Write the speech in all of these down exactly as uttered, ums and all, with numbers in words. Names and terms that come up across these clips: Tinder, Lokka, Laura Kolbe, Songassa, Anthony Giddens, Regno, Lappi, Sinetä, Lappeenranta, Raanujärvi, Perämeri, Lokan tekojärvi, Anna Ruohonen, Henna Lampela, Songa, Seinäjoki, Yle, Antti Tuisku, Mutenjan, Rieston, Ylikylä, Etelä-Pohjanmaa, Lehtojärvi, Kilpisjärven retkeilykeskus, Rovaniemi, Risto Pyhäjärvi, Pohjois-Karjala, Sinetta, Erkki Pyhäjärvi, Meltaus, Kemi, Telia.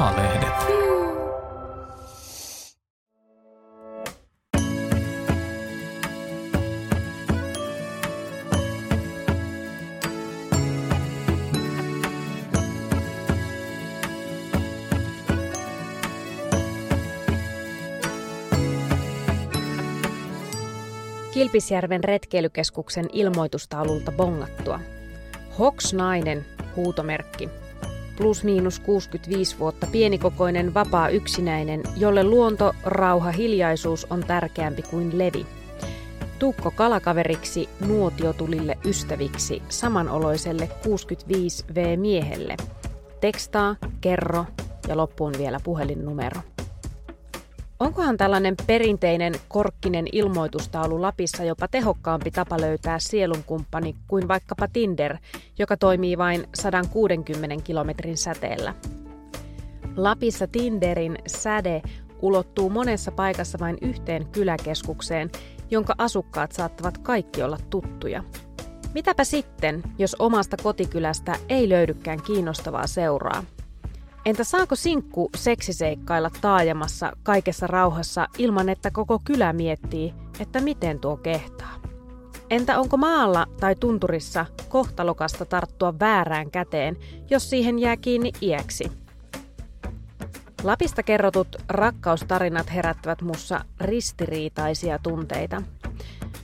Maalehdet. Kilpisjärven retkeilykeskuksen ilmoitustaululta bongattua. Hoks-nainen huutomerkki. Plus miinus kuusikymmentäviisi vuotta pienikokoinen vapaa yksinäinen, jolle luonto, rauha, hiljaisuus on tärkeämpi kuin levi. Tukko kalakaveriksi, nuotiotulille ystäviksi, samanoloiselle kuusikymmentäviisi vuotiaalle miehelle. Tekstaa, kerro ja loppuun vielä puhelinnumero. Onkohan tällainen perinteinen korkkinen ilmoitustaulu Lapissa jopa tehokkaampi tapa löytää sielunkumppani kuin vaikkapa Tinder, joka toimii vain sata kuusikymmentä kilometrin säteellä? Lapissa Tinderin säde ulottuu monessa paikassa vain yhteen kyläkeskukseen, jonka asukkaat saattavat kaikki olla tuttuja. Mitäpä sitten, jos omasta kotikylästä ei löydykään kiinnostavaa seuraa? Entä saako sinkku seksiseikkailla taajamassa kaikessa rauhassa ilman, että koko kylä miettii, että miten tuo kehtaa? Entä onko maalla tai tunturissa kohtalokasta tarttua väärään käteen, jos siihen jää kiinni iäksi? Lapista kerrotut rakkaustarinat herättävät mussa ristiriitaisia tunteita.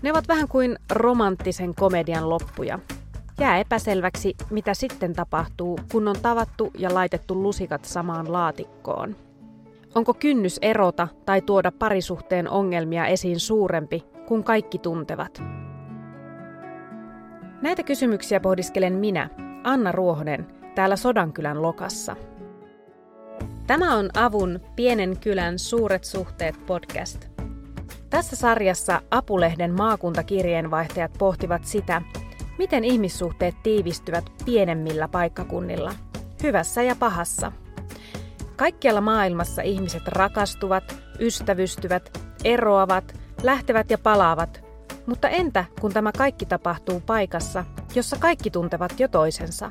Ne ovat vähän kuin romanttisen komedian loppuja. Jää epäselväksi, mitä sitten tapahtuu, kun on tavattu ja laitettu lusikat samaan laatikkoon. Onko kynnys erota tai tuoda parisuhteen ongelmia esiin suurempi, kun kaikki tuntevat? Näitä kysymyksiä pohdiskelen minä, Anna Ruohonen, täällä Sodankylän Lokassa. Tämä on Avun Pienen kylän suuret suhteet podcast. Tässä sarjassa Apulehden maakuntakirjeenvaihtajat pohtivat sitä, miten ihmissuhteet tiivistyvät pienemmillä paikkakunnilla, hyvässä ja pahassa. Kaikkialla maailmassa ihmiset rakastuvat, ystävystyvät, eroavat, lähtevät ja palaavat. Mutta entä kun tämä kaikki tapahtuu paikassa, jossa kaikki tuntevat jo toisensa?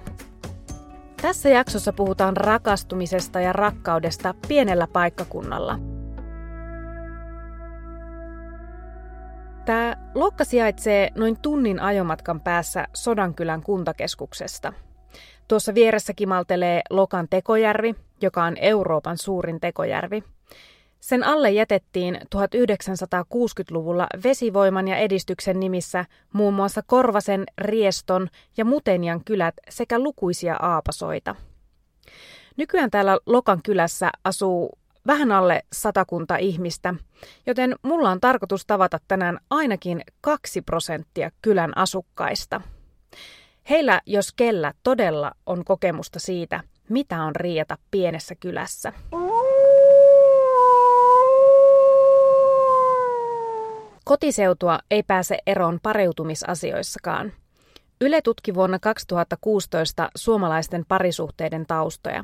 Tässä jaksossa puhutaan rakastumisesta ja rakkaudesta pienellä paikkakunnalla. Tämä Lokka sijaitsee noin tunnin ajomatkan päässä Sodankylän kuntakeskuksesta. Tuossa vieressä kimaltelee Lokan tekojärvi, joka on Euroopan suurin tekojärvi. Sen alle jätettiin tuhatyhdeksänsataakuusikymmentäluvulla vesivoiman ja edistyksen nimissä muun muassa Korvasen, Rieston ja Mutenjan kylät sekä lukuisia aapasoita. Nykyään täällä Lokan kylässä asuu vähän alle satakunta ihmistä, joten mulla on tarkoitus tavata tänään ainakin kaksi prosenttia kylän asukkaista. Heillä, jos kellä, todella on kokemusta siitä, mitä on riietä pienessä kylässä. Kotiseutua ei pääse eroon pariutumisasioissakaan. Yle tutki vuonna kaksituhattakuusitoista suomalaisten parisuhteiden taustoja.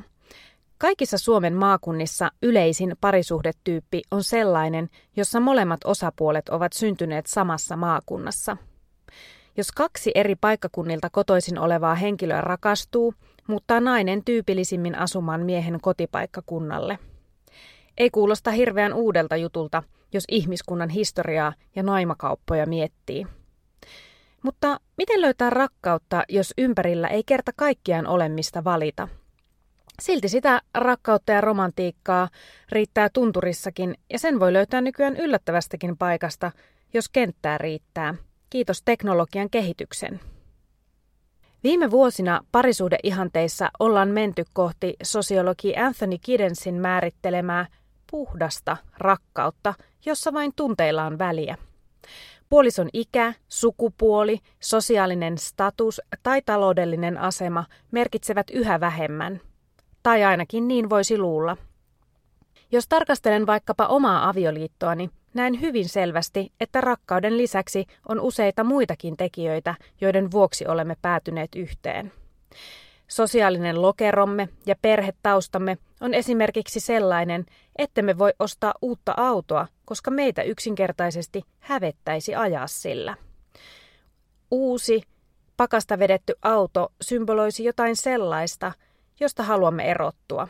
Kaikissa Suomen maakunnissa yleisin parisuhdetyyppi on sellainen, jossa molemmat osapuolet ovat syntyneet samassa maakunnassa. Jos kaksi eri paikkakunnilta kotoisin olevaa henkilöä rakastuu, muuttaa nainen tyypillisimmin asumaan miehen kotipaikkakunnalle. Ei kuulosta hirveän uudelta jutulta, jos ihmiskunnan historiaa ja naimakauppoja miettii. Mutta miten löytää rakkautta, jos ympärillä ei kerta kaikkiaan ole mistä valita? Silti sitä rakkautta ja romantiikkaa riittää tunturissakin, ja sen voi löytää nykyään yllättävästäkin paikasta, jos kenttää riittää. Kiitos teknologian kehityksen. Viime vuosina parisuhdeihanteissa ollaan menty kohti sosiologi Anthony Giddensin määrittelemää puhdasta rakkautta, jossa vain tunteilla on väliä. Puolison ikä, sukupuoli, sosiaalinen status tai taloudellinen asema merkitsevät yhä vähemmän. Tai ainakin niin voisi luulla. Jos tarkastelen vaikkapa omaa avioliittoani, näen hyvin selvästi, että rakkauden lisäksi on useita muitakin tekijöitä, joiden vuoksi olemme päätyneet yhteen. Sosiaalinen lokeromme ja perhetaustamme on esimerkiksi sellainen, ettemme voi ostaa uutta autoa, koska meitä yksinkertaisesti hävettäisi ajaa sillä. Uusi, pakasta vedetty auto symboloisi jotain sellaista, josta haluamme erottua.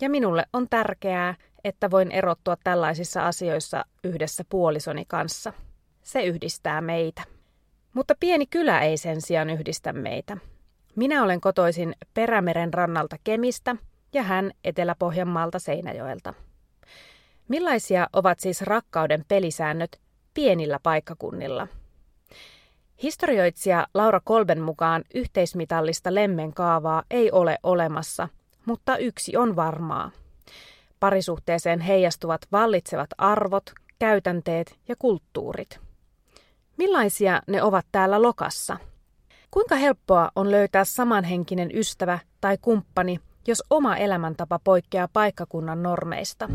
Ja minulle on tärkeää, että voin erottua tällaisissa asioissa yhdessä puolisoni kanssa. Se yhdistää meitä. Mutta pieni kylä ei sen sijaan yhdistä meitä. Minä olen kotoisin Perämeren rannalta Kemistä ja hän Etelä-Pohjanmaalta Seinäjoelta. Millaisia ovat siis rakkauden pelisäännöt pienillä paikkakunnilla? Historioitsija Laura Kolben mukaan yhteismitallista lemmen kaavaa ei ole olemassa, mutta yksi on varmaa. Parisuhteeseen heijastuvat vallitsevat arvot, käytänteet ja kulttuurit. Millaisia ne ovat täällä Lokassa? Kuinka helppoa on löytää samanhenkinen ystävä tai kumppani, jos oma elämäntapa poikkeaa paikkakunnan normeista?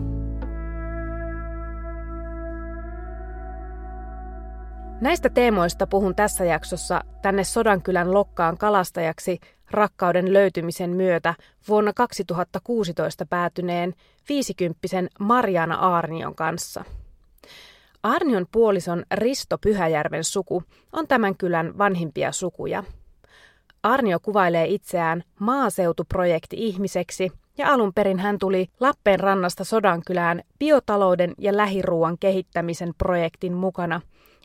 Näistä teemoista puhun tässä jaksossa tänne Sodankylän Lokkaan kalastajaksi rakkauden löytymisen myötä vuonna kaksituhattakuusitoista päätyneen viisikymppisen Marjaana Aarnion kanssa. Aarnion puolison Risto Pyhäjärven suku on tämän kylän vanhimpia sukuja. Aarnio kuvailee itseään maaseutuprojekti-ihmiseksi ja alun perin hän tuli Lappeenrannasta Sodankylään biotalouden ja lähiruuan kehittämisen projektin mukana.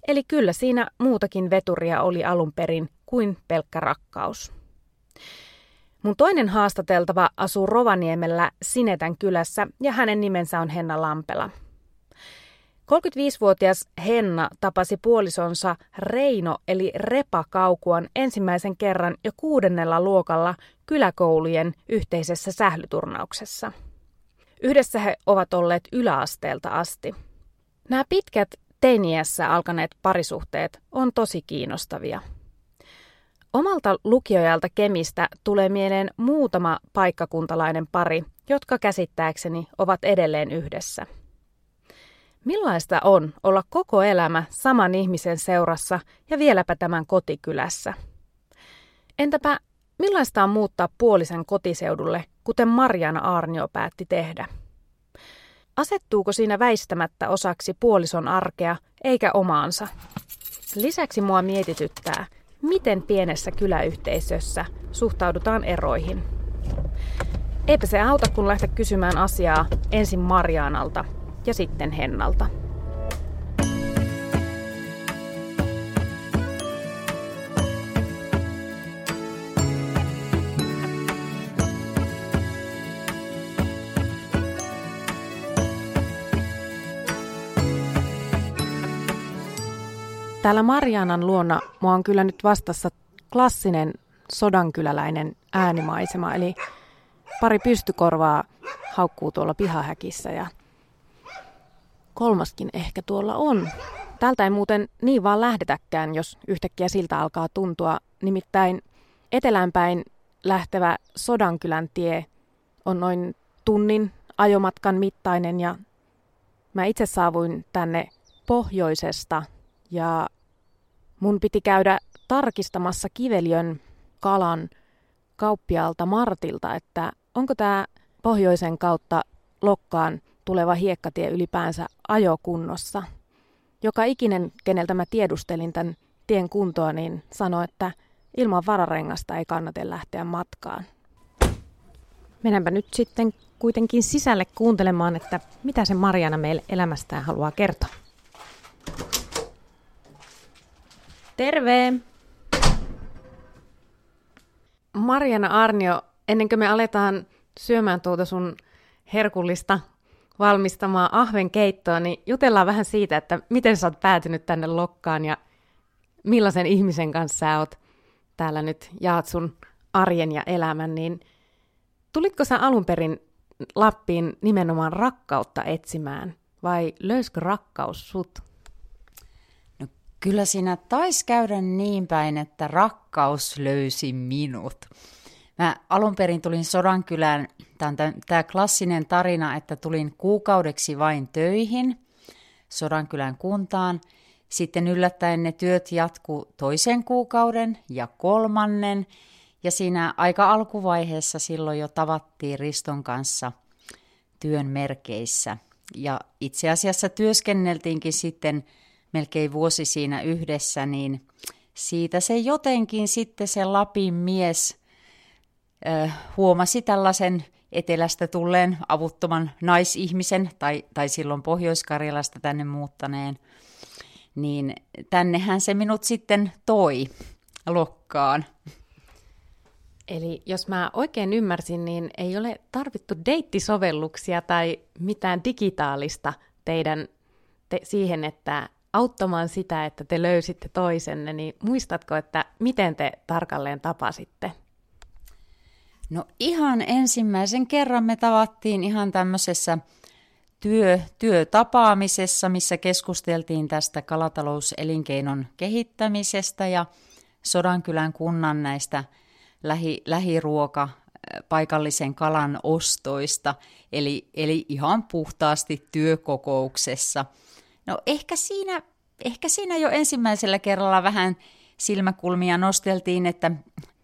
Eli kyllä siinä muutakin veturia oli alun perin kuin pelkkä rakkaus. Mun toinen haastateltava asuu Rovaniemellä Sinetän kylässä ja hänen nimensä on Henna Lampela. kolmekymmentäviisivuotias Henna tapasi puolisonsa Reino eli Repakaukuan ensimmäisen kerran jo kuudennella luokalla kyläkoulujen yhteisessä sählyturnauksessa. Yhdessä he ovat olleet yläasteelta asti. Nämä pitkät teiniässä alkaneet parisuhteet on tosi kiinnostavia. Omalta lukioajalta Kemistä tulee mieleen muutama paikkakuntalainen pari, jotka käsittääkseni ovat edelleen yhdessä. Millaista on olla koko elämä saman ihmisen seurassa ja vieläpä tämän kotikylässä? Entäpä millaista on muuttaa puolisen kotiseudulle, kuten Marjaana Aarnio päätti tehdä? Asettuuko siinä väistämättä osaksi puolison arkea eikä omaansa? Lisäksi mua mietityttää, miten pienessä kyläyhteisössä suhtaudutaan eroihin. Eipä se auta, kun lähteä kysymään asiaa ensin Marjaanalta ja sitten Hennalta. Täällä Marjaanan luona mua on kyllä nyt vastassa klassinen sodankyläläinen äänimaisema, eli pari pystykorvaa haukkuu tuolla pihahäkissä ja kolmaskin ehkä tuolla on. Täältä ei muuten niin vaan lähdetäkään, jos yhtäkkiä siltä alkaa tuntua. Nimittäin eteläänpäin lähtevä Sodankylän tie on noin tunnin ajomatkan mittainen ja mä itse saavuin tänne pohjoisesta. Ja mun piti käydä tarkistamassa Kiveliön kalan kauppialta Martilta, että onko tämä pohjoisen kautta Lokkaan tuleva hiekkatie ylipäänsä ajokunnossa. Joka ikinen, keneltä mä tiedustelin tämän tien kuntoa, niin sanoi, että ilman vararengasta ei kannata lähteä matkaan. Mennäänpä nyt sitten kuitenkin sisälle kuuntelemaan, että mitä se Marjaana meille elämästään haluaa kertoa. Terve! Marjaana Aarnio, ennen kuin me aletaan syömään tuota sun herkullista valmistamaan ahvenkeittoa, niin jutellaan vähän siitä, että miten sä oot päätynyt tänne Lokkaan ja millaisen ihmisen kanssa sä oot täällä nyt jaat sun arjen ja elämän. Niin tulitko sä alun perin Lappiin nimenomaan rakkautta etsimään vai löysikö rakkaus sut? Kyllä siinä taisi käydä niin päin, että rakkaus löysi minut. Mä alun perin tulin Sodankylään, tämä klassinen tarina, että tulin kuukaudeksi vain töihin Sodankylän kuntaan. Sitten yllättäen ne työt jatkuu toisen kuukauden ja kolmannen. Ja siinä aika alkuvaiheessa silloin jo tavattiin Riston kanssa työn merkeissä. Ja itse asiassa työskenneltiinkin sitten melkein vuosi siinä yhdessä, niin siitä se jotenkin sitten se Lapin mies äh, huomasi tällaisen etelästä tulleen avuttoman naisihmisen tai, tai silloin Pohjois-Karjalasta tänne muuttaneen, niin tännehän se minut sitten toi Lokkaan. Eli jos mä oikein ymmärsin, niin ei ole tarvittu deittisovelluksia tai mitään digitaalista teidän te, siihen, että auttamaan sitä, että te löysitte toisenne, niin muistatko, että miten te tarkalleen tapasitte? No ihan ensimmäisen kerran me tavattiin ihan tämmöisessä työ, työtapaamisessa, missä keskusteltiin tästä kalatalouselinkeinon kehittämisestä ja Sodankylän kunnan näistä lähi, lähiruoka paikallisen kalan ostoista, eli, eli ihan puhtaasti työkokouksessa. No ehkä siinä, ehkä siinä jo ensimmäisellä kerralla vähän silmäkulmia nosteltiin, että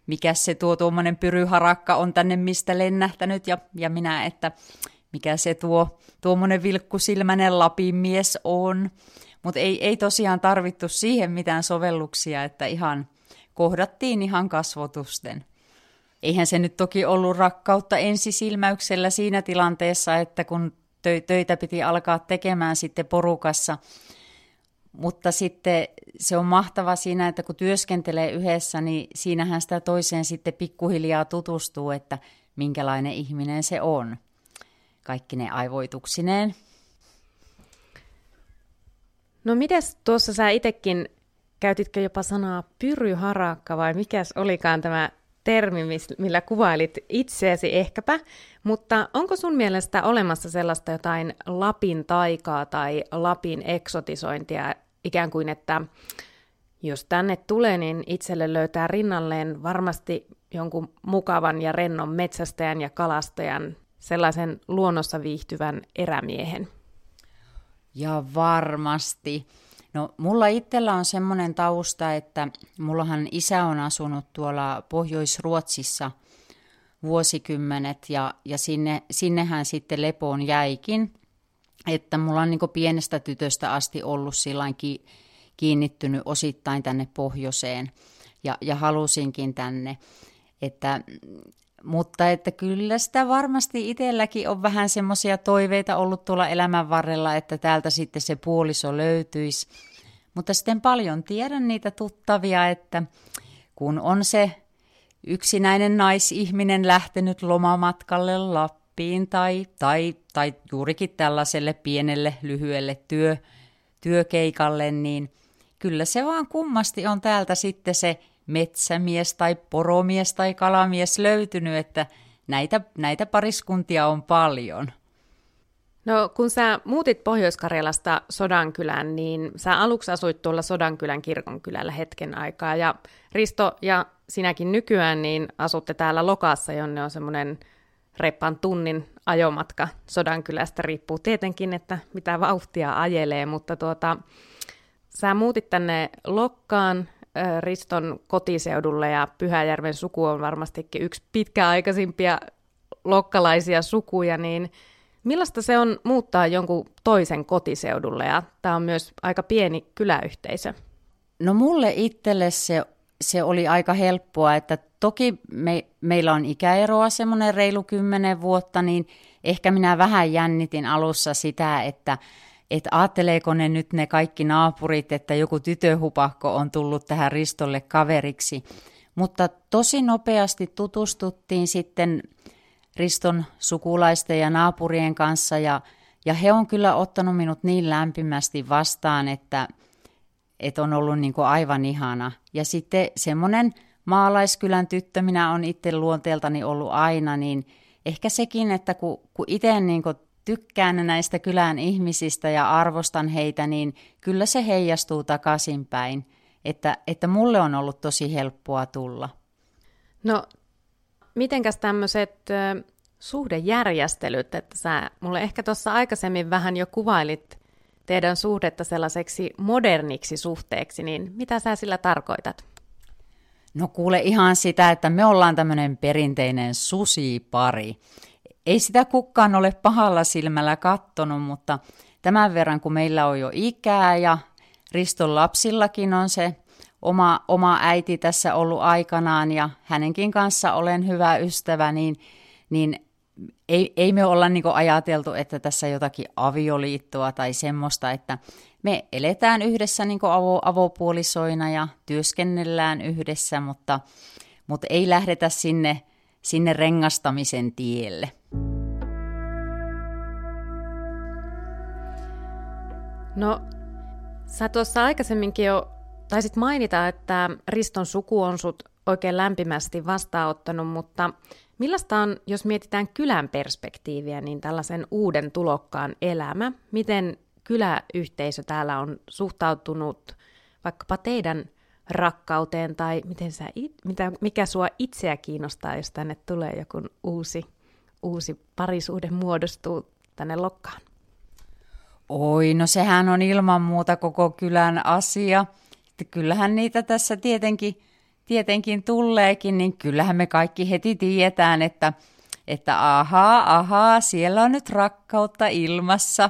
mikä se tuo tuommoinen pyryharakka on tänne mistä lennähtänyt, ja, ja minä, että mikä se tuo tuommoinen vilkkusilmäinen Lapin mies on. Mutta ei, ei tosiaan tarvittu siihen mitään sovelluksia, että ihan kohdattiin ihan kasvotusten. Eihän se nyt toki ollut rakkautta ensisilmäyksellä siinä tilanteessa, että kun töitä piti alkaa tekemään sitten porukassa, mutta sitten se on mahtava siinä, että kun työskentelee yhdessä, niin siinähän sitä toiseen sitten pikkuhiljaa tutustuu, että minkälainen ihminen se on, kaikki ne aivoituksineen. No mites tuossa sä itsekin, käytitkö jopa sanaa pyryharakka vai mikäs olikaan tämä termi, millä kuvailit itseäsi ehkäpä, mutta onko sun mielestä olemassa sellaista jotain Lapin taikaa tai Lapin eksotisointia, ikään kuin että jos tänne tulee, niin itselle löytää rinnalleen varmasti jonkun mukavan ja rennon metsästäjän ja kalastajan, sellaisen luonnossa viihtyvän erämiehen? Ja varmasti. No, mulla itsellä on semmoinen tausta, että mullahan isä on asunut tuolla Pohjois-Ruotsissa vuosikymmenet ja, ja sinne, sinnehän sitten lepoon jäikin, että mulla on niin kuin pienestä tytöstä asti ollut sillain ki, kiinnittynyt osittain tänne pohjoiseen ja, ja halusinkin tänne, että, mutta että kyllä sitä varmasti itselläkin on vähän semmoisia toiveita ollut tuolla elämän varrella, että täältä sitten se puoliso löytyisi, mutta sitten paljon tiedän niitä tuttavia, että kun on se yksinäinen naisihminen lähtenyt lomamatkalle Lappiin tai, tai, tai juurikin tällaiselle pienelle lyhyelle työ, työkeikalle, niin kyllä se vaan kummasti on täältä sitten se metsämies tai poromies tai kalamies löytynyt, että näitä, näitä pariskuntia on paljon. No kun sä muutit Pohjois-Karjalasta Sodankylään, niin sä aluksi asuit tuolla Sodankylän kirkonkylällä hetken aikaa ja Risto ja sinäkin nykyään niin asutte täällä Lokassa, jonne on semmoinen reppan tunnin ajomatka Sodankylästä, riippuu tietenkin, että mitä vauhtia ajelee, mutta tuota, sä muutit tänne Lokkaan äh, Riston kotiseudulle ja Pyhäjärven suku on varmastikin yksi pitkäaikaisimpia lokkalaisia sukuja, niin millaista se on muuttaa jonkun toisen kotiseudulle ja tämä on myös aika pieni kyläyhteisö? No mulle itselle se Se oli aika helppoa, että toki me, meillä on ikäeroa semmoinen reilu kymmenen vuotta, niin ehkä minä vähän jännitin alussa sitä, että et ajatteleeko ne nyt ne kaikki naapurit, että joku tytöhupakko on tullut tähän Ristolle kaveriksi. Mutta tosi nopeasti tutustuttiin sitten Riston sukulaisten ja naapurien kanssa ja, ja he on kyllä ottanut minut niin lämpimästi vastaan, että Että on ollut niin kuin aivan ihana. Ja sitten semmoinen maalaiskylän tyttö, minä olen itse luonteeltani ollut aina, niin ehkä sekin, että kun, kun itse niin kuin tykkään näistä kylän ihmisistä ja arvostan heitä, niin kyllä se heijastuu takaisinpäin, että, että mulle on ollut tosi helppoa tulla. No, mitenkäs tämmöiset suhdejärjestelyt, että sä mulle ehkä tuossa aikaisemmin vähän jo kuvailit teidän suhdetta sellaiseksi moderniksi suhteeksi, niin mitä sä sillä tarkoitat? No kuule ihan sitä, että me ollaan tämmöinen perinteinen susipari. Ei sitä kukaan ole pahalla silmällä kattonut, mutta tämän verran kun meillä on jo ikää ja Riston lapsillakin on se oma, oma äiti tässä ollut aikanaan ja hänenkin kanssa olen hyvä ystävä, niin, niin ei, ei me olla niin kuin ajateltu, että tässä jotakin avioliittoa tai semmoista, että me eletään yhdessä niin kuin avo, avopuolisoina ja työskennellään yhdessä, mutta, mutta ei lähdetä sinne, sinne rengastamisen tielle. No, sä tuossa aikaisemminkin jo taisit mainita, että Riston suku on sut oikein lämpimästi vastaanottanut, mutta millaista on, jos mietitään kylän perspektiiviä, niin tällaisen uuden tulokkaan elämä? Miten kyläyhteisö täällä on suhtautunut vaikkapa teidän rakkauteen, tai miten sä it, mitä, mikä sua itseä kiinnostaa, jos tänne tulee joku uusi, uusi parisuhde muodostuu tänne Lokkaan? Oi, no sehän on ilman muuta koko kylän asia. Kyllähän niitä tässä tietenkin, tietenkin tuleekin, niin kyllähän me kaikki heti tiedetään, että, että ahaa, ahaa, siellä on nyt rakkautta ilmassa.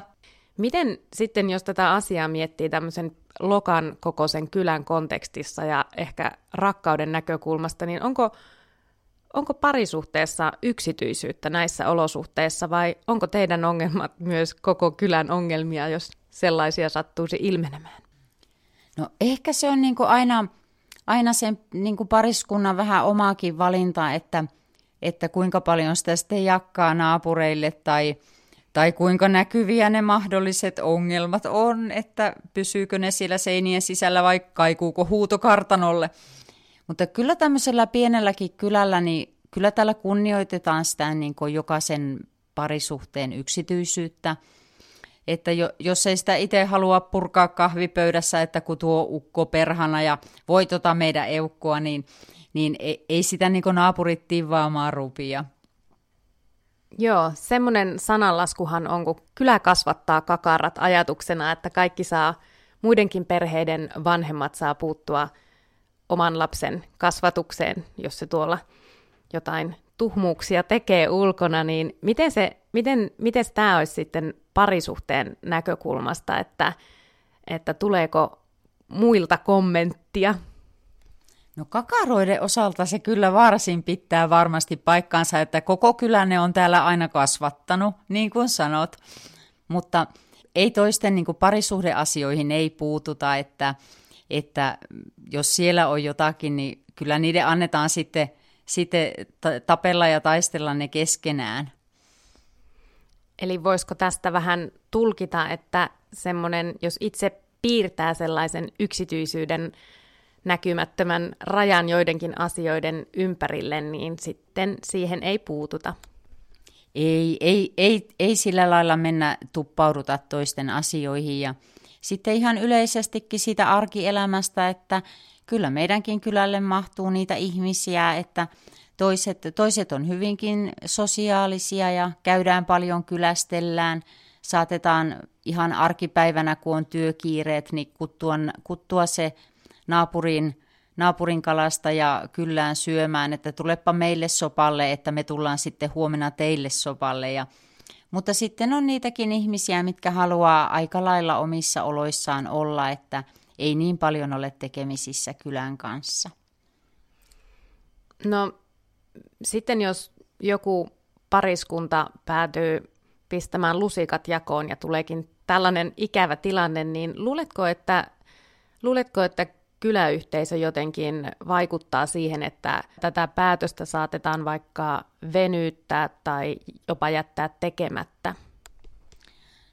Miten sitten, jos tätä asiaa miettii tämmöisen Lokan kokoisen kylän kontekstissa ja ehkä rakkauden näkökulmasta, niin onko, onko parisuhteessa yksityisyyttä näissä olosuhteissa vai onko teidän ongelmat myös koko kylän ongelmia, jos sellaisia sattuisi ilmenemään? No ehkä se on niin kuin aina, aina sen niin kuin pariskunnan vähän omaakin valinta, että, että kuinka paljon sitä sitten jakkaa naapureille tai, tai kuinka näkyviä ne mahdolliset ongelmat on, että pysyykö ne siellä seinien sisällä vai kaikuuko huuto kartanolle. Mutta kyllä tämmöisellä pienelläkin kylällä, niin kyllä täällä kunnioitetaan sitä niin kuin jokaisen parisuhteen yksityisyyttä. Että jos ei sitä itse halua purkaa kahvipöydässä, että kun tuo ukko perhana ja voi tota meidän eukkoa, niin, niin ei sitä niin kuin naapurit tivaamaan rupia. Joo, semmoinen sananlaskuhan on, kun kylä kasvattaa kakarat ajatuksena, että kaikki saa, muidenkin perheiden vanhemmat saa puuttua oman lapsen kasvatukseen, jos se tuolla jotain tuhmuuksia tekee ulkona, niin miten se, miten, miten tämä olisi sitten parisuhteen näkökulmasta, että, että tuleeko muilta kommenttia? No kakaroiden osalta se kyllä varsin pitää varmasti paikkaansa, että koko kylä ne on täällä aina kasvattanut, niin kuin sanot, mutta ei toisten niin kuin parisuhdeasioihin ei puututa, että, että jos siellä on jotakin, niin kyllä niiden annetaan sitten sitten tapella ja taistella ne keskenään. Eli voisiko tästä vähän tulkita, että semmoinen, jos itse piirtää sellaisen yksityisyyden näkymättömän rajan joidenkin asioiden ympärille, niin sitten siihen ei puututa? Ei, ei, ei, ei sillä lailla mennä tuppauduta toisten asioihin. Ja sitten ihan yleisestikin siitä arkielämästä, että kyllä meidänkin kylälle mahtuu niitä ihmisiä, että toiset, toiset on hyvinkin sosiaalisia ja käydään paljon, kylästellään. Saatetaan ihan arkipäivänä, kun on työkiireet, niin kuttua, kuttua se naapurin, naapurin kalasta ja kylään syömään, että tulepa meille sopalle, että me tullaan sitten huomenna teille sopalle. Ja, mutta sitten on niitäkin ihmisiä, mitkä haluaa aika lailla omissa oloissaan olla, että ei niin paljon ole tekemisissä kylän kanssa. No sitten jos joku pariskunta päätyy pistämään lusikat jakoon ja tuleekin tällainen ikävä tilanne, niin luuletko, että, luuletko, että kyläyhteisö jotenkin vaikuttaa siihen, että tätä päätöstä saatetaan vaikka venyttää tai jopa jättää tekemättä?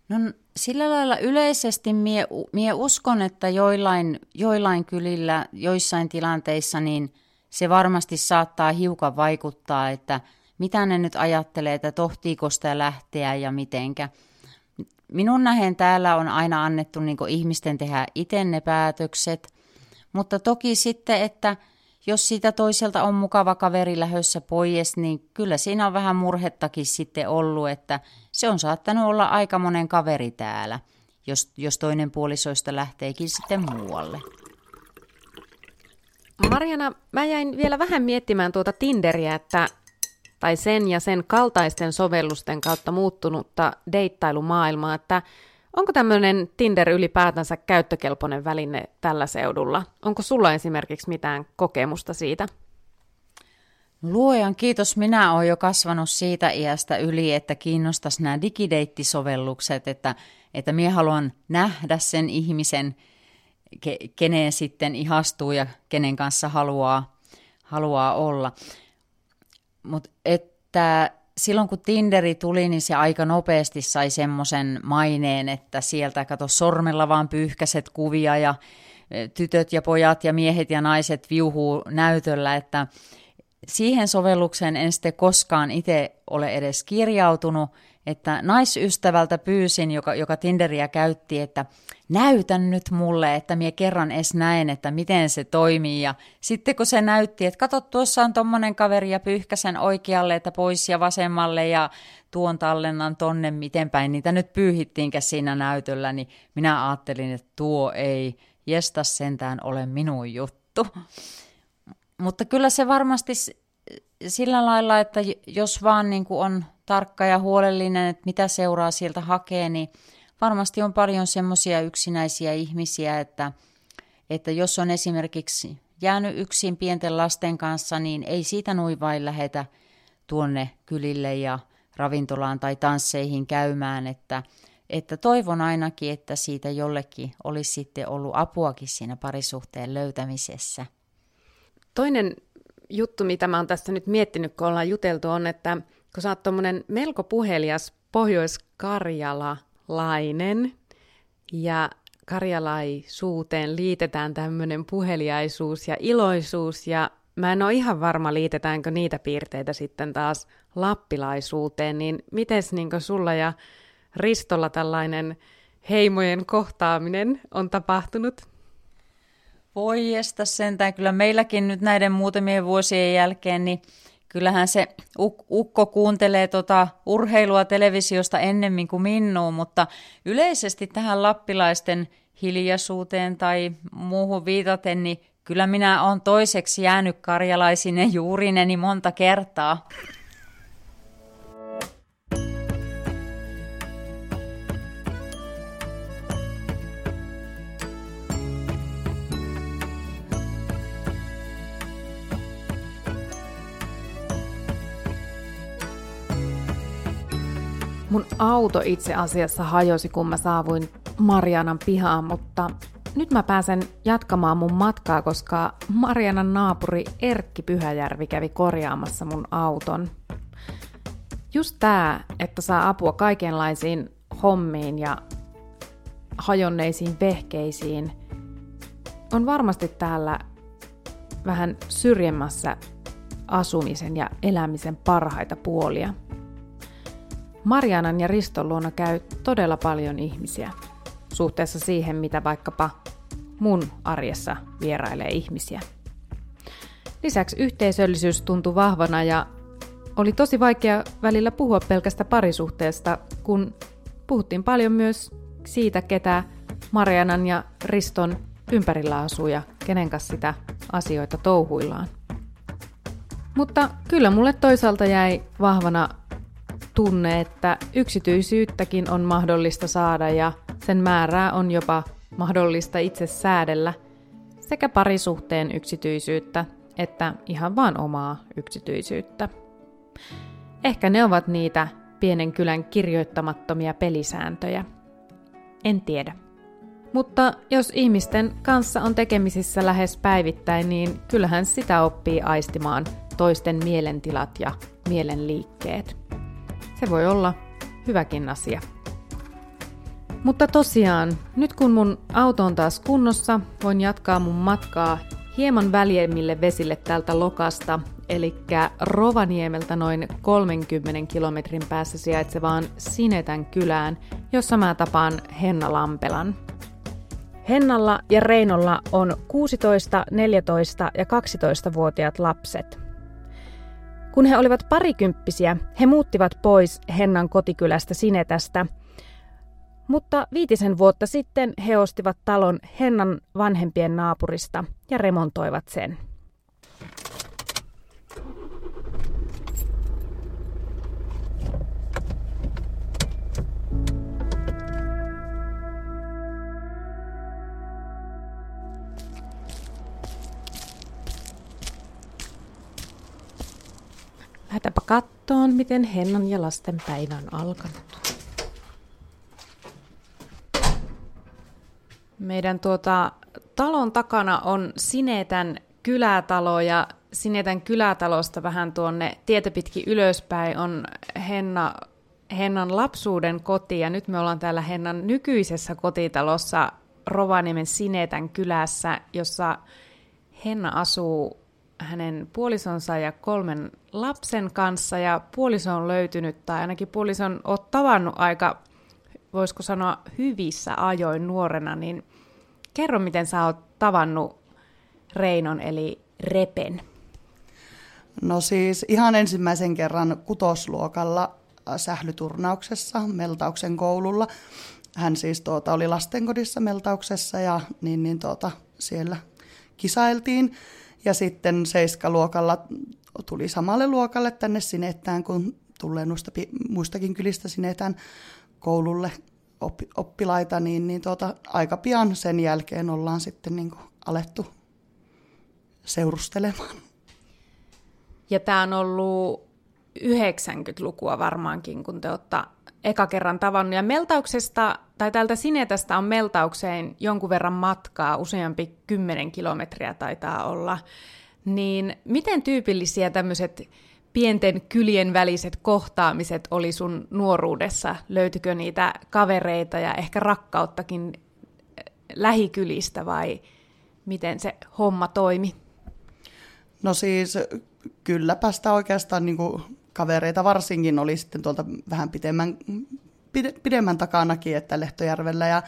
No sillä lailla yleisesti mie, mie uskon, että joillain, joillain kylillä, joissain tilanteissa, niin se varmasti saattaa hiukan vaikuttaa, että mitä ne nyt ajattelee, että tohtiiko sitä lähteä ja mitenkä. Minun nähen täällä on aina annettu niin kuin ihmisten tehdä itse ne päätökset, mutta toki sitten, että jos siitä toiselta on mukava kaveri lähdössä pois, niin kyllä siinä on vähän murhettakin sitten ollut, että se on saattanut olla aika monen kaveri täällä, jos, jos toinen puolisoista lähteekin sitten muualle. Marjaana, mä jäin vielä vähän miettimään tuota Tinderiä, että, tai sen ja sen kaltaisten sovellusten kautta muuttunutta deittailumaailmaa, että onko tämmöinen Tinder ylipäätänsä käyttökelpoinen väline tällä seudulla? Onko sulla esimerkiksi mitään kokemusta siitä? Luojan kiitos, minä olen jo kasvanut siitä iästä yli, että kiinnostaisi nämä digideittisovellukset, että, että minä haluan nähdä sen ihmisen, ke, keneen sitten ihastuu ja kenen kanssa haluaa, haluaa olla. Mut että silloin kun Tinderi tuli, niin se aika nopeasti sai semmoisen maineen, että sieltä kato sormella vaan pyyhkäset kuvia ja tytöt ja pojat ja miehet ja naiset viuhuu näytöllä, että siihen sovellukseen en sitten koskaan itse ole edes kirjautunut, että naisystävältä pyysin, joka, joka Tinderiä käytti, että näytän nyt mulle, että minä kerran edes näen, että miten se toimii. Ja sitten kun se näytti, että kato, tuossa on tommonen kaveri ja pyyhkäsen oikealle, että pois ja vasemmalle ja tuon tallennan tonne, miten päin niitä nyt pyyhittiinkä siinä näytöllä, niin minä ajattelin, että tuo ei jesta sentään ole minun juttu. Mutta kyllä se varmasti sillä lailla, että jos vaan niin kuin on tarkka ja huolellinen, että mitä seuraa sieltä hakee, niin varmasti on paljon semmoisia yksinäisiä ihmisiä, että, että jos on esimerkiksi jäänyt yksin pienten lasten kanssa, niin ei siitä noin vain lähetä tuonne kylille ja ravintolaan tai tansseihin käymään, että, että toivon ainakin, että siitä jollekin olisi sitten ollut apuakin siinä parisuhteen löytämisessä. Toinen juttu, mitä mä oon tässä nyt miettinyt, kun ollaan juteltu, on, että kun sä oot tommonen melko puhelias pohjois-karjalalainen ja karjalaisuuteen liitetään tämmöinen puheliaisuus ja iloisuus, ja mä en ole ihan varma, liitetäänkö niitä piirteitä sitten taas lappilaisuuteen, niin mites niinkö sulla ja Ristolla tällainen heimojen kohtaaminen on tapahtunut? Voi jestä sentään. Kyllä meilläkin nyt näiden muutamien vuosien jälkeen, niin kyllähän se ukko kuuntelee tota urheilua televisiosta ennemmin kuin minua, mutta yleisesti tähän lappilaisten hiljaisuuteen tai muuhun viitaten, niin kyllä minä olen toiseksi jäänyt karjalaisine juurineni monta kertaa. Mun auto itse asiassa hajosi, kun mä saavuin Marjaanan pihaan, mutta nyt mä pääsen jatkamaan mun matkaa, koska Marjaanan naapuri Erkki Pyhäjärvi kävi korjaamassa mun auton. Just tää, että saa apua kaikenlaisiin hommiin ja hajonneisiin vehkeisiin, on varmasti täällä vähän syrjemmässä asumisen ja elämisen parhaita puolia. Marjaanan ja Riston luona käy todella paljon ihmisiä suhteessa siihen, mitä vaikkapa mun arjessa vierailee ihmisiä. Lisäksi yhteisöllisyys tuntui vahvana ja oli tosi vaikea välillä puhua pelkästä parisuhteesta, kun puhuttiin paljon myös siitä, ketä Marjaanan ja Riston ympärillä asuu ja kenen kanssa sitä asioita touhuillaan. Mutta kyllä mulle toisaalta jäi vahvana tunne, että yksityisyyttäkin on mahdollista saada ja sen määrää on jopa mahdollista itse säädellä, sekä parisuhteen yksityisyyttä että ihan vaan omaa yksityisyyttä. Ehkä ne ovat niitä pienen kylän kirjoittamattomia pelisääntöjä. En tiedä. Mutta jos ihmisten kanssa on tekemisissä lähes päivittäin, niin kyllähän sitä oppii aistimaan toisten mielentilat ja mielenliikkeet. Se voi olla hyväkin asia. Mutta tosiaan, nyt kun mun auto on taas kunnossa, voin jatkaa mun matkaa hieman väljemmille vesille täältä Lokasta, eli Rovaniemeltä noin kolmenkymmenen kilometrin päässä sijaitsevaan Sinetän kylään, jossa mä tapaan Henna Lampelan. Hennalla ja Reinolla on kuusitoista, neljätoista ja kaksitoistavuotiaat lapset. Kun he olivat parikymppisiä, he muuttivat pois Hennan kotikylästä Sinetästä, mutta viitisen vuotta sitten he ostivat talon Hennan vanhempien naapurista ja remontoivat sen. kattoon, miten Hennan ja lasten päivä on alkanut. Meidän tuota, talon takana on Sinetän kylätalo ja Sinetän kylätalosta vähän tuonne tietä pitkin ylöspäin on Henna, Hennan lapsuuden koti ja nyt me ollaan täällä Hennan nykyisessä kotitalossa Rovaniemen Sinetän kylässä, jossa Henna asuu hänen puolisonsa ja kolmen lapsen kanssa ja puoliso on löytynyt tai ainakin puolison on tavannut aika, voisiko sanoa hyvissä ajoin nuorena, niin kerro miten sä oot tavannut Reinon eli Repen. No siis ihan ensimmäisen kerran kutosluokalla sählyturnauksessa Meltauksen koululla. Hän siis tuota, oli lastenkodissa Meltauksessa ja niin, niin tuota, siellä kisailtiin. Ja sitten seiskaluokalla tuli samalle luokalle tänne Sinettään, kun tulee noista muistakin kylistä Sinetään koululle oppilaita, niin, niin tuota, aika pian sen jälkeen ollaan sitten niin kuin alettu seurustelemaan. Ja tämä on ollut yhdeksänkymmentälukua varmaankin, kun te olette eka kerran tavannut. Ja Meltauksesta, tai täältä Sinetästä on Meltaukseen jonkun verran matkaa, useampi kymmenen kilometriä taitaa olla. Niin miten tyypillisiä tämmöiset pienten kylien väliset kohtaamiset oli sun nuoruudessa? Löytyikö niitä kavereita ja ehkä rakkauttakin lähikylistä vai miten se homma toimi? No siis kylläpä sitä oikeastaan niin kuin kavereita varsinkin oli sitten tuolta vähän pidemmän, pide, pidemmän takanakin, että Lehtojärvellä ja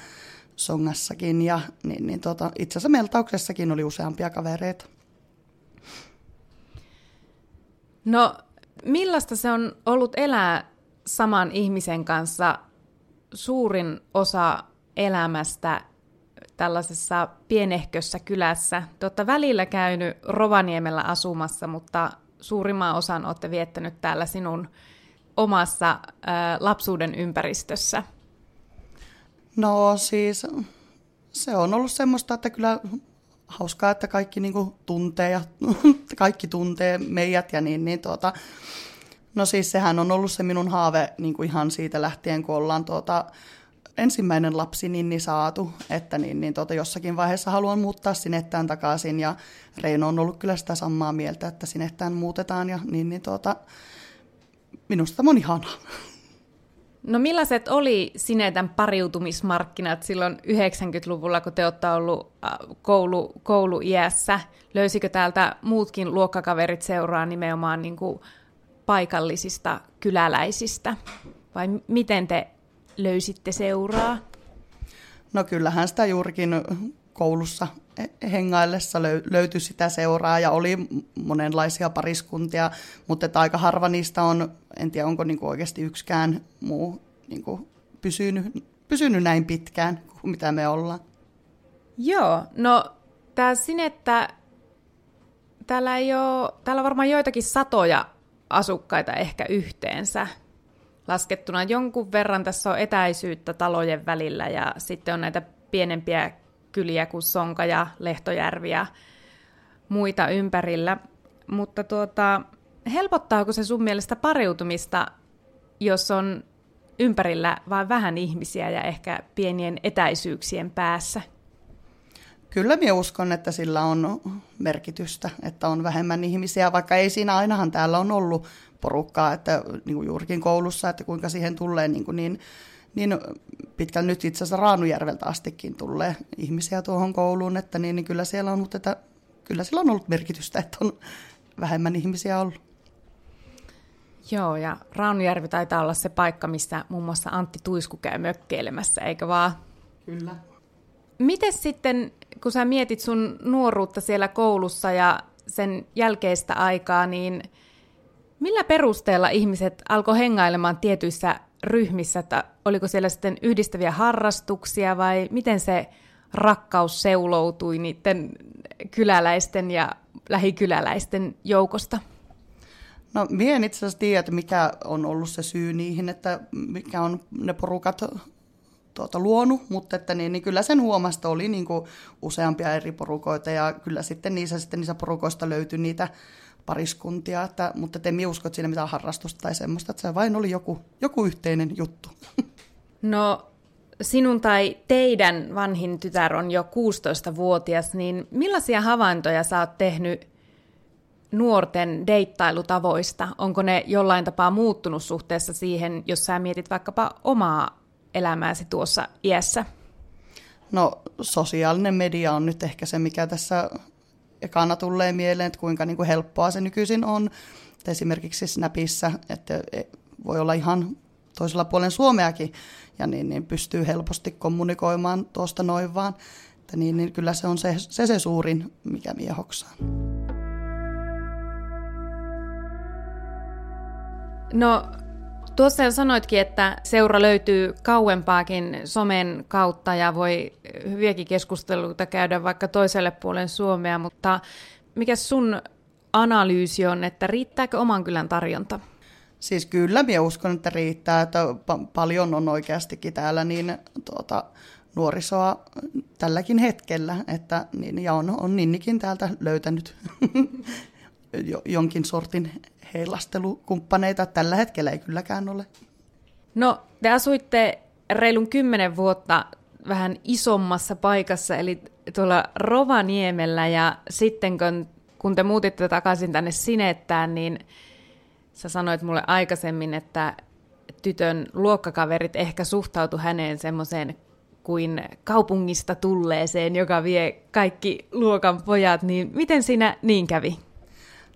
Songassakin ja niin, niin tuota, itse asiassa Meltauksessakin oli useampia kavereita. No millaista se on ollut elää saman ihmisen kanssa suurin osa elämästä tällaisessa pienehkössä kylässä? Te olette välillä käynyt Rovaniemellä asumassa, mutta suurimman osan olette viettänyt täällä sinun omassa ä, lapsuuden ympäristössä. No siis se on ollut semmoista, että kyllä hauskaa, että kaikki niinku tuntee ja kaikki tuntee meidät ja niin, niin tuota. No siis sehän on ollut se minun haave niinku ihan siitä lähtien, kun ollaan tuota ensimmäinen lapsi Ninni saatu, että niin, niin tuota, jossakin vaiheessa haluan muuttaa Sinettään takaisin ja Reino on ollut kyllä sitä samaa mieltä, että Sinettään muutetaan ja niin, niin tuota, minusta tämä on ihanaa. No millaiset oli Sinetän pariutumismarkkinat silloin yhdeksänkymmentäluvulla, kun te olette olleet koulu, kouluiässä? Löysikö täältä muutkin luokkakaverit seuraa nimenomaan niin kuin paikallisista kyläläisistä vai miten te löysitte seuraa? No kyllähän sitä juurikin koulussa hengaillessa löytyi sitä seuraa ja oli monenlaisia pariskuntia, mutta aika harva niistä on, en tiedä onko niinku oikeasti yksikään muu niinku pysynyt, pysynyt näin pitkään kuin mitä me ollaan. Joo, no tää Sinettä, täällä, ei oo, täällä on varmaan joitakin satoja asukkaita ehkä yhteensä laskettuna. Jonkun verran tässä on etäisyyttä talojen välillä ja sitten on näitä pienempiä kyliä kuin Sonka ja Lehtojärvi ja muita ympärillä. Mutta tuota, helpottaako se sun mielestä pariutumista, jos on ympärillä vain vähän ihmisiä ja ehkä pienien etäisyyksien päässä? Kyllä minä uskon, että sillä on merkitystä, että on vähemmän ihmisiä, vaikka ei siinä ainahan täällä on ollut porukkaa, että niin kuin juurikin koulussa, että kuinka siihen tulee niin, kuin niin, niin pitkään nyt itse asiassa Raanujärveltä astikin tulee ihmisiä tuohon kouluun, että niin, niin kyllä siellä on, mutta että, kyllä sillä on ollut merkitystä, että on vähemmän ihmisiä ollut. Joo, ja Raanujärvi taitaa olla se paikka, missä muun muassa Antti Tuisku käy mökkeilemässä, eikö vaan? Kyllä. Mites sitten, kun sä mietit sun nuoruutta siellä koulussa ja sen jälkeistä aikaa, niin millä perusteella ihmiset alkoi hengailemaan tietyissä ryhmissä? Että oliko siellä sitten yhdistäviä harrastuksia vai miten se rakkaus seuloutui niiden kyläläisten ja lähikyläläisten joukosta? No minä en itse asiassa tiedä, että mikä on ollut se syy niihin, että mikä on ne porukat Tuota, luonut, mutta että niin, niin kyllä sen huomasta oli niin kuin useampia eri porukoita ja kyllä sitten niissä, sitten niissä porukoista löytyi niitä pariskuntia, että, mutta te miuskot siinä mitään harrastusta tai semmoista, että se vain oli joku, joku yhteinen juttu. No sinun tai teidän vanhin tytär on jo kuusitoistavuotias, niin millaisia havaintoja sä oot tehnyt nuorten deittailutavoista? Onko ne jollain tapaa muuttunut suhteessa siihen, jos sä mietit vaikkapa omaa elämääsi tuossa iässä? No sosiaalinen media on nyt ehkä se, mikä tässä ekana tulee mieleen, että kuinka niin kuin helppoa se nykyisin on. Et esimerkiksi Snapissa, että voi olla ihan toisella puolen Suomeakin, ja niin, niin pystyy helposti kommunikoimaan tuosta noin vaan. Että niin, niin kyllä se on se, se, se suurin, mikä miehoksaan. No tuossa jo sanoitkin, että seura löytyy kauempaakin somen kautta ja voi hyviäkin keskusteluita käydä vaikka toiselle puolen Suomea, mutta mikä sun analyysi on, että riittääkö oman kylän tarjonta? Siis kyllä minä uskon, että riittää, että pa- paljon on oikeastikin täällä niin tuota, nuorisoa tälläkin hetkellä, että, niin, ja on, on Ninnikin täältä löytänyt jonkin sortin heilastelukumppaneita. Tällä hetkellä ei kylläkään ole. No, te asuitte reilun kymmenen vuotta vähän isommassa paikassa, eli tuolla Rovaniemellä, ja sitten kun, kun te muutitte takaisin tänne Sinettään, niin sä sanoit mulle aikaisemmin, että tytön luokkakaverit ehkä suhtautu häneen semmoiseen kuin kaupungista tulleeseen, joka vie kaikki luokan pojat, niin miten siinä niin kävi?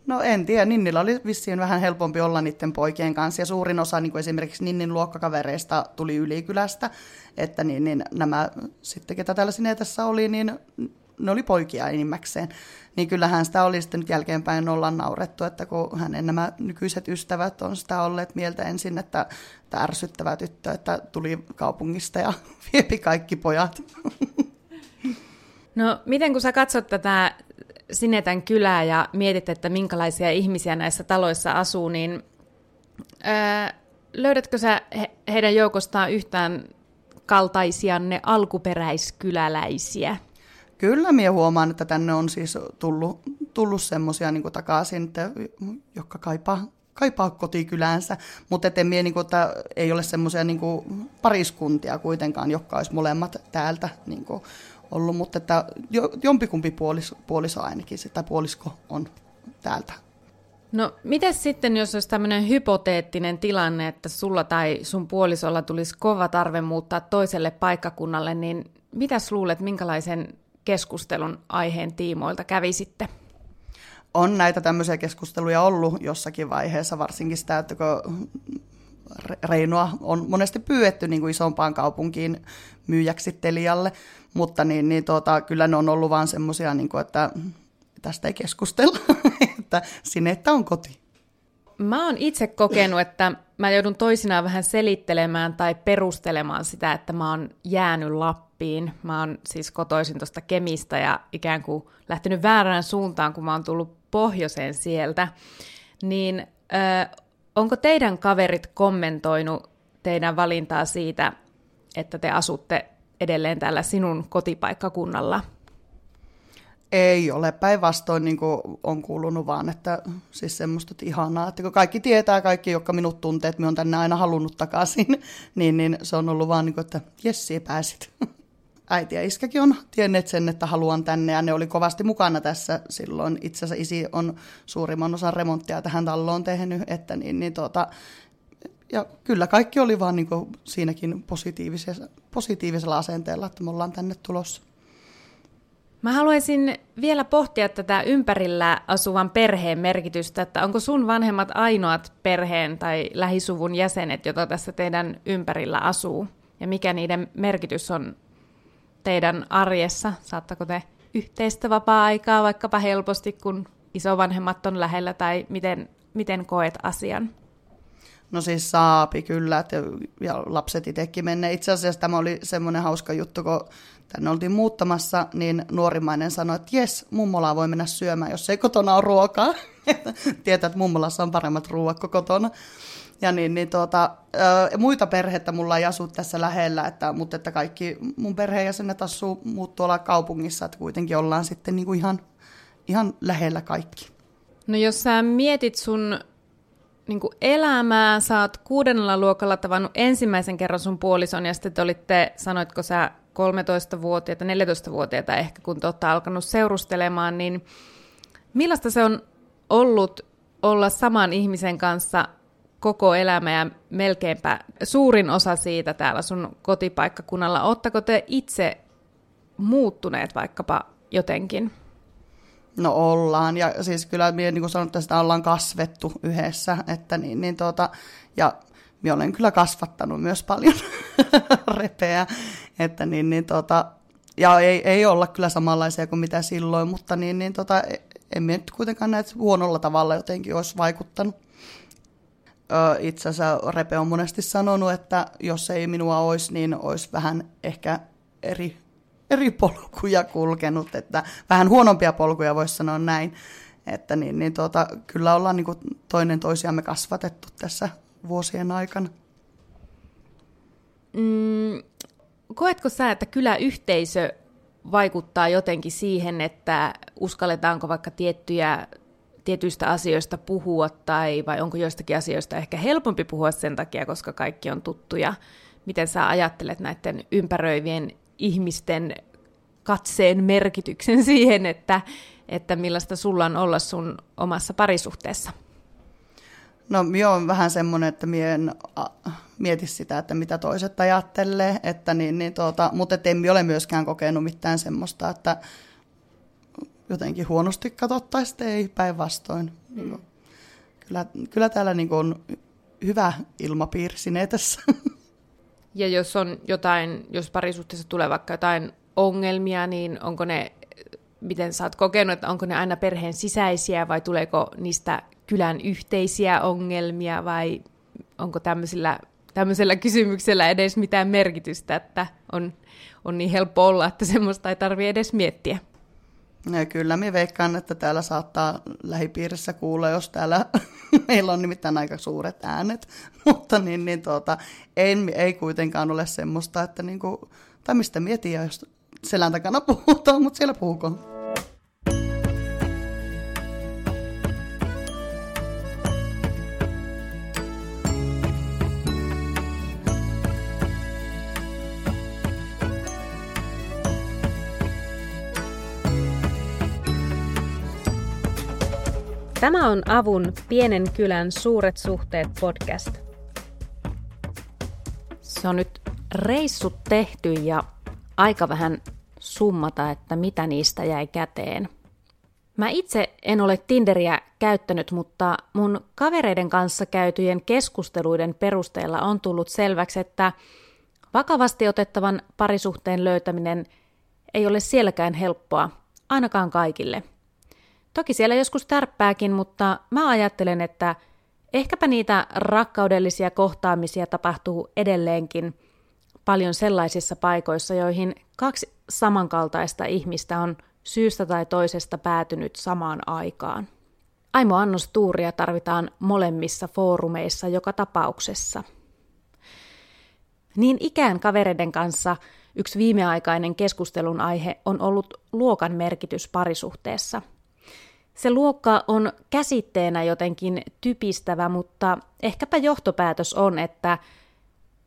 No en tiedä, Ninnillä oli vissiin vähän helpompi olla niiden poikien kanssa, ja suurin osa niin kuin esimerkiksi Ninnin luokkakavereista tuli Ylikylästä, että niin, niin nämä sitten, ketä täällä Sinetässä oli, niin ne oli poikia enimmäkseen. Niin kyllähän sitä oli sitten nyt jälkeenpäin ollaan naurettu, että kun hänen nämä nykyiset ystävät on sitä olleet mieltä ensin, että, että ärsyttävä tyttö, että tuli kaupungista ja viepi kaikki pojat. No miten kun sä katsot tätä Sinetän kylää ja mietit, että minkälaisia ihmisiä näissä taloissa asuu, niin öö, löydätkö sä he, heidän joukostaan yhtään kaltaisianne alkuperäiskyläläisiä? Kyllä minä huomaan, että tänne on siis tullut, tullut semmoisia niin kuin takaisin, että, jotka kaipaa, kaipaa kotikyläänsä, mutta minä, niin kuin, että ei ole semmoisia niin kuin pariskuntia kuitenkaan, jotka olisi molemmat täältä niin kuin ollut, mutta että jompikumpi puolis, puoliso ainakin, tai puolisko on täältä. No, mites sitten, jos olisi tämmöinen hypoteettinen tilanne, että sulla tai sun puolisolla tulisi kova tarve muuttaa toiselle paikkakunnalle, niin mitäs luulet, minkälaisen keskustelun aiheen tiimoilta kävisitte? On näitä tämmöisiä keskusteluja ollut jossakin vaiheessa, varsinkin sitä, että kun Reinoa on monesti pyydetty niin kuin isompaan kaupunkiin myyjäksi Telialle, mutta niin, niin tuota, kyllä ne on ollut vaan semmoisia, niin kuin, että tästä ei keskustella, että Sinetta on koti. Mä oon itse kokenut, että mä joudun toisinaan vähän selittelemään tai perustelemaan sitä, että mä oon jäänyt Lappiin. Mä oon siis kotoisin tuosta Kemistä ja ikään kuin lähtenyt väärään suuntaan, kun mä oon tullut pohjoiseen sieltä, niin Öö, onko teidän kaverit kommentoinut teidän valintaa siitä, että te asutte edelleen täällä sinun kotipaikkakunnalla? Ei ole. Päinvastoin niin kuin on kuulunut vaan, että siis semmoista että ihanaa, että kun kaikki tietää, kaikki, jotka minut tuntee, että minä olen tänne aina halunnut takaisin, niin, niin se on ollut vaan, niin kuin, että jessi pääsit. Äiti ja iskäkin on tienneet sen, että haluan tänne, ja ne oli kovasti mukana tässä silloin. Itse asiassa isi on suurimman osan remonttia tähän taloon tehnyt, että niin, niin tuota, ja kyllä kaikki oli vaan niin kuin siinäkin positiivisella, positiivisella asenteella, että me ollaan tänne tulossa. Mä haluaisin vielä pohtia tätä ympärillä asuvan perheen merkitystä, että onko sun vanhemmat ainoat perheen tai lähisuvun jäsenet, jota tässä teidän ympärillä asuu, ja mikä niiden merkitys on teidän arjessa? Saattako te yhteistä vapaa-aikaa vaikkapa helposti, kun isovanhemmat on lähellä, tai miten, miten koet asian? No siis saapi kyllä, ja lapset itsekin menee. Itse asiassa tämä oli semmoinen hauska juttu, kun tänne oltiin muuttamassa, niin nuorimmainen sanoi, että jes, mummolaa voi mennä syömään, jos ei kotona ole ruokaa. Tietää, että mummolassa on paremmat ruoat kuin kotona. Ja niin, niin tuota, muita perhettä mulla ei asu tässä lähellä, että, mutta että kaikki mun perheenjäsenet asuu muut tuolla kaupungissa, että kuitenkin ollaan sitten niin kuin ihan, ihan lähellä kaikki. No jos sä mietit sun niin kuin elämää, sä oot kuudennella luokalla tavannut ensimmäisen kerran sun puolison, ja sitten te olitte, sanoitko sä kolmetoistavuotiaita, neljätoistavuotiaita ehkä, kun te ootte alkanut seurustelemaan, niin millaista se on ollut olla saman ihmisen kanssa koko elämä ja melkeinpä suurin osa siitä täällä sun kotipaikkakunnalla? Ootteko te itse muuttuneet vaikkapa jotenkin? No ollaan, ja siis kyllä minä niin kuin sanon, että sitä ollaan kasvettu yhdessä, että niin, niin tuota, ja minä olen kyllä kasvattanut myös paljon repeä, että niin, niin tuota, ja ei, ei olla kyllä samanlaisia kuin mitä silloin, mutta niin, niin tuota, en minä nyt kuitenkaan näitä huonolla tavalla jotenkin olisi vaikuttanut. Itse asiassa Repe on monesti sanonut, että jos ei minua olisi, niin olisi vähän ehkä eri, eri polkuja kulkenut. Että vähän huonompia polkuja voisi sanoa näin. Että niin, niin tuota, kyllä ollaan niin kuin toinen toisiamme kasvatettu tässä vuosien aikana. Mm, koetko sä, että kyläyhteisö vaikuttaa jotenkin siihen, että uskalletaanko vaikka tiettyjä... tietyistä asioista puhua, tai vai onko joistakin asioista ehkä helpompi puhua sen takia, koska kaikki on tuttuja? Miten sä ajattelet näiden ympäröivien ihmisten katseen merkityksen siihen, että, että millaista sulla on olla sun omassa parisuhteessa? No minä olen vähän semmoinen, että minä en mieti sitä, että mitä toiset ajattelee, että niin, niin tuota, mutta en minä ole myöskään kokenut mitään semmoista, että jotenkin huonosti katsottaisiin, ei päinvastoin. Mm. Kyllä, kyllä täällä niin kuin on hyvä ilmapiiri Sinetässä. Ja jos on jotain, jos parisuhteessa tulee vaikka jotain ongelmia, niin onko ne, miten sä oot kokenut, että onko ne aina perheen sisäisiä vai tuleeko niistä kylän yhteisiä ongelmia vai onko tämmöisillä, tämmöisellä kysymyksellä edes mitään merkitystä, että on, on niin helppo olla, että semmoista ei tarvitse edes miettiä? Ja kyllä minä veikkaan, että täällä saattaa lähipiirissä kuulla, jos täällä meillä on nimittäin aika suuret äänet, mutta niin, niin tuota, ei, ei kuitenkaan ole semmoista, että niinku, tai mistä minä tiedän, jos selän takana puhutaan, mutta siellä puhukoon. Tämä on Avun Pienen kylän suuret suhteet podcast. Se on nyt reissut tehty ja aika vähän summata, että mitä niistä jäi käteen. Mä itse en ole Tinderiä käyttänyt, mutta mun kavereiden kanssa käytyjen keskusteluiden perusteella on tullut selväksi, että vakavasti otettavan parisuhteen löytäminen ei ole sielläkään helppoa, ainakaan kaikille. Toki siellä joskus tärppääkin, mutta mä ajattelen, että ehkäpä niitä rakkaudellisia kohtaamisia tapahtuu edelleenkin paljon sellaisissa paikoissa, joihin kaksi samankaltaista ihmistä on syystä tai toisesta päätynyt samaan aikaan. Aimo annos tuuria tarvitaan molemmissa foorumeissa joka tapauksessa. Niin ikään kavereiden kanssa yksi viimeaikainen keskustelun aihe on ollut luokan merkitys parisuhteessa. Se luokka on käsitteenä jotenkin typistävä, mutta ehkäpä johtopäätös on, että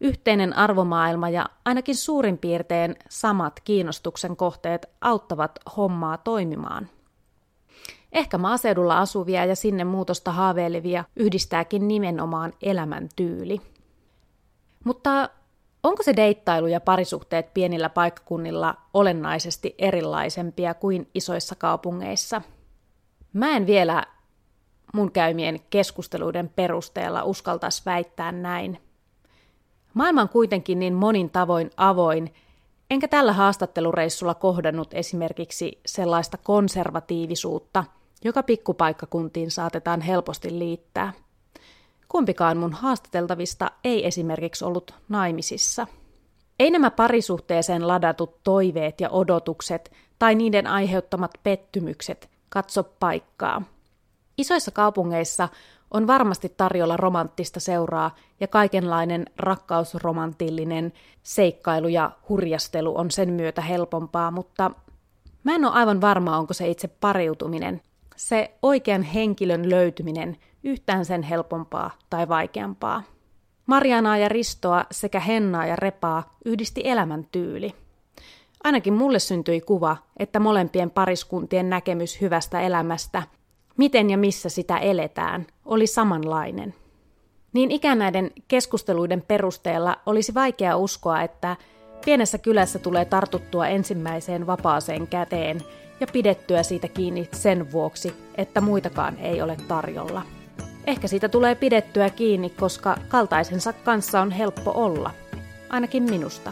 yhteinen arvomaailma ja ainakin suurin piirtein samat kiinnostuksen kohteet auttavat hommaa toimimaan. Ehkä maaseudulla asuvia ja sinne muutosta haaveilevia yhdistääkin nimenomaan elämäntyyli. Mutta onko se deittailu ja parisuhteet pienillä paikkakunnilla olennaisesti erilaisempia kuin isoissa kaupungeissa? Mä en vielä mun käymien keskusteluiden perusteella uskaltaisi väittää näin. Maailma on kuitenkin niin monin tavoin avoin, enkä tällä haastattelureissulla kohdannut esimerkiksi sellaista konservatiivisuutta, joka pikkupaikkakuntiin saatetaan helposti liittää. Kumpikaan mun haastateltavista ei esimerkiksi ollut naimisissa. Ei nämä parisuhteeseen ladatut toiveet ja odotukset tai niiden aiheuttamat pettymykset katso paikkaa. Isoissa kaupungeissa on varmasti tarjolla romanttista seuraa ja kaikenlainen rakkausromantillinen seikkailu ja hurjastelu on sen myötä helpompaa, mutta mä en ole aivan varma, onko se itse pariutuminen se oikean henkilön löytyminen yhtään sen helpompaa tai vaikeampaa. Marjaanaa ja Ristoa sekä Hennaa ja Repaa yhdisti elämäntyyli. Ainakin mulle syntyi kuva, että molempien pariskuntien näkemys hyvästä elämästä, miten ja missä sitä eletään, oli samanlainen. Niin ikään näiden keskusteluiden perusteella olisi vaikea uskoa, että pienessä kylässä tulee tartuttua ensimmäiseen vapaaseen käteen ja pidettyä siitä kiinni sen vuoksi, että muitakaan ei ole tarjolla. Ehkä siitä tulee pidettyä kiinni, koska kaltaisensa kanssa on helppo olla, ainakin minusta.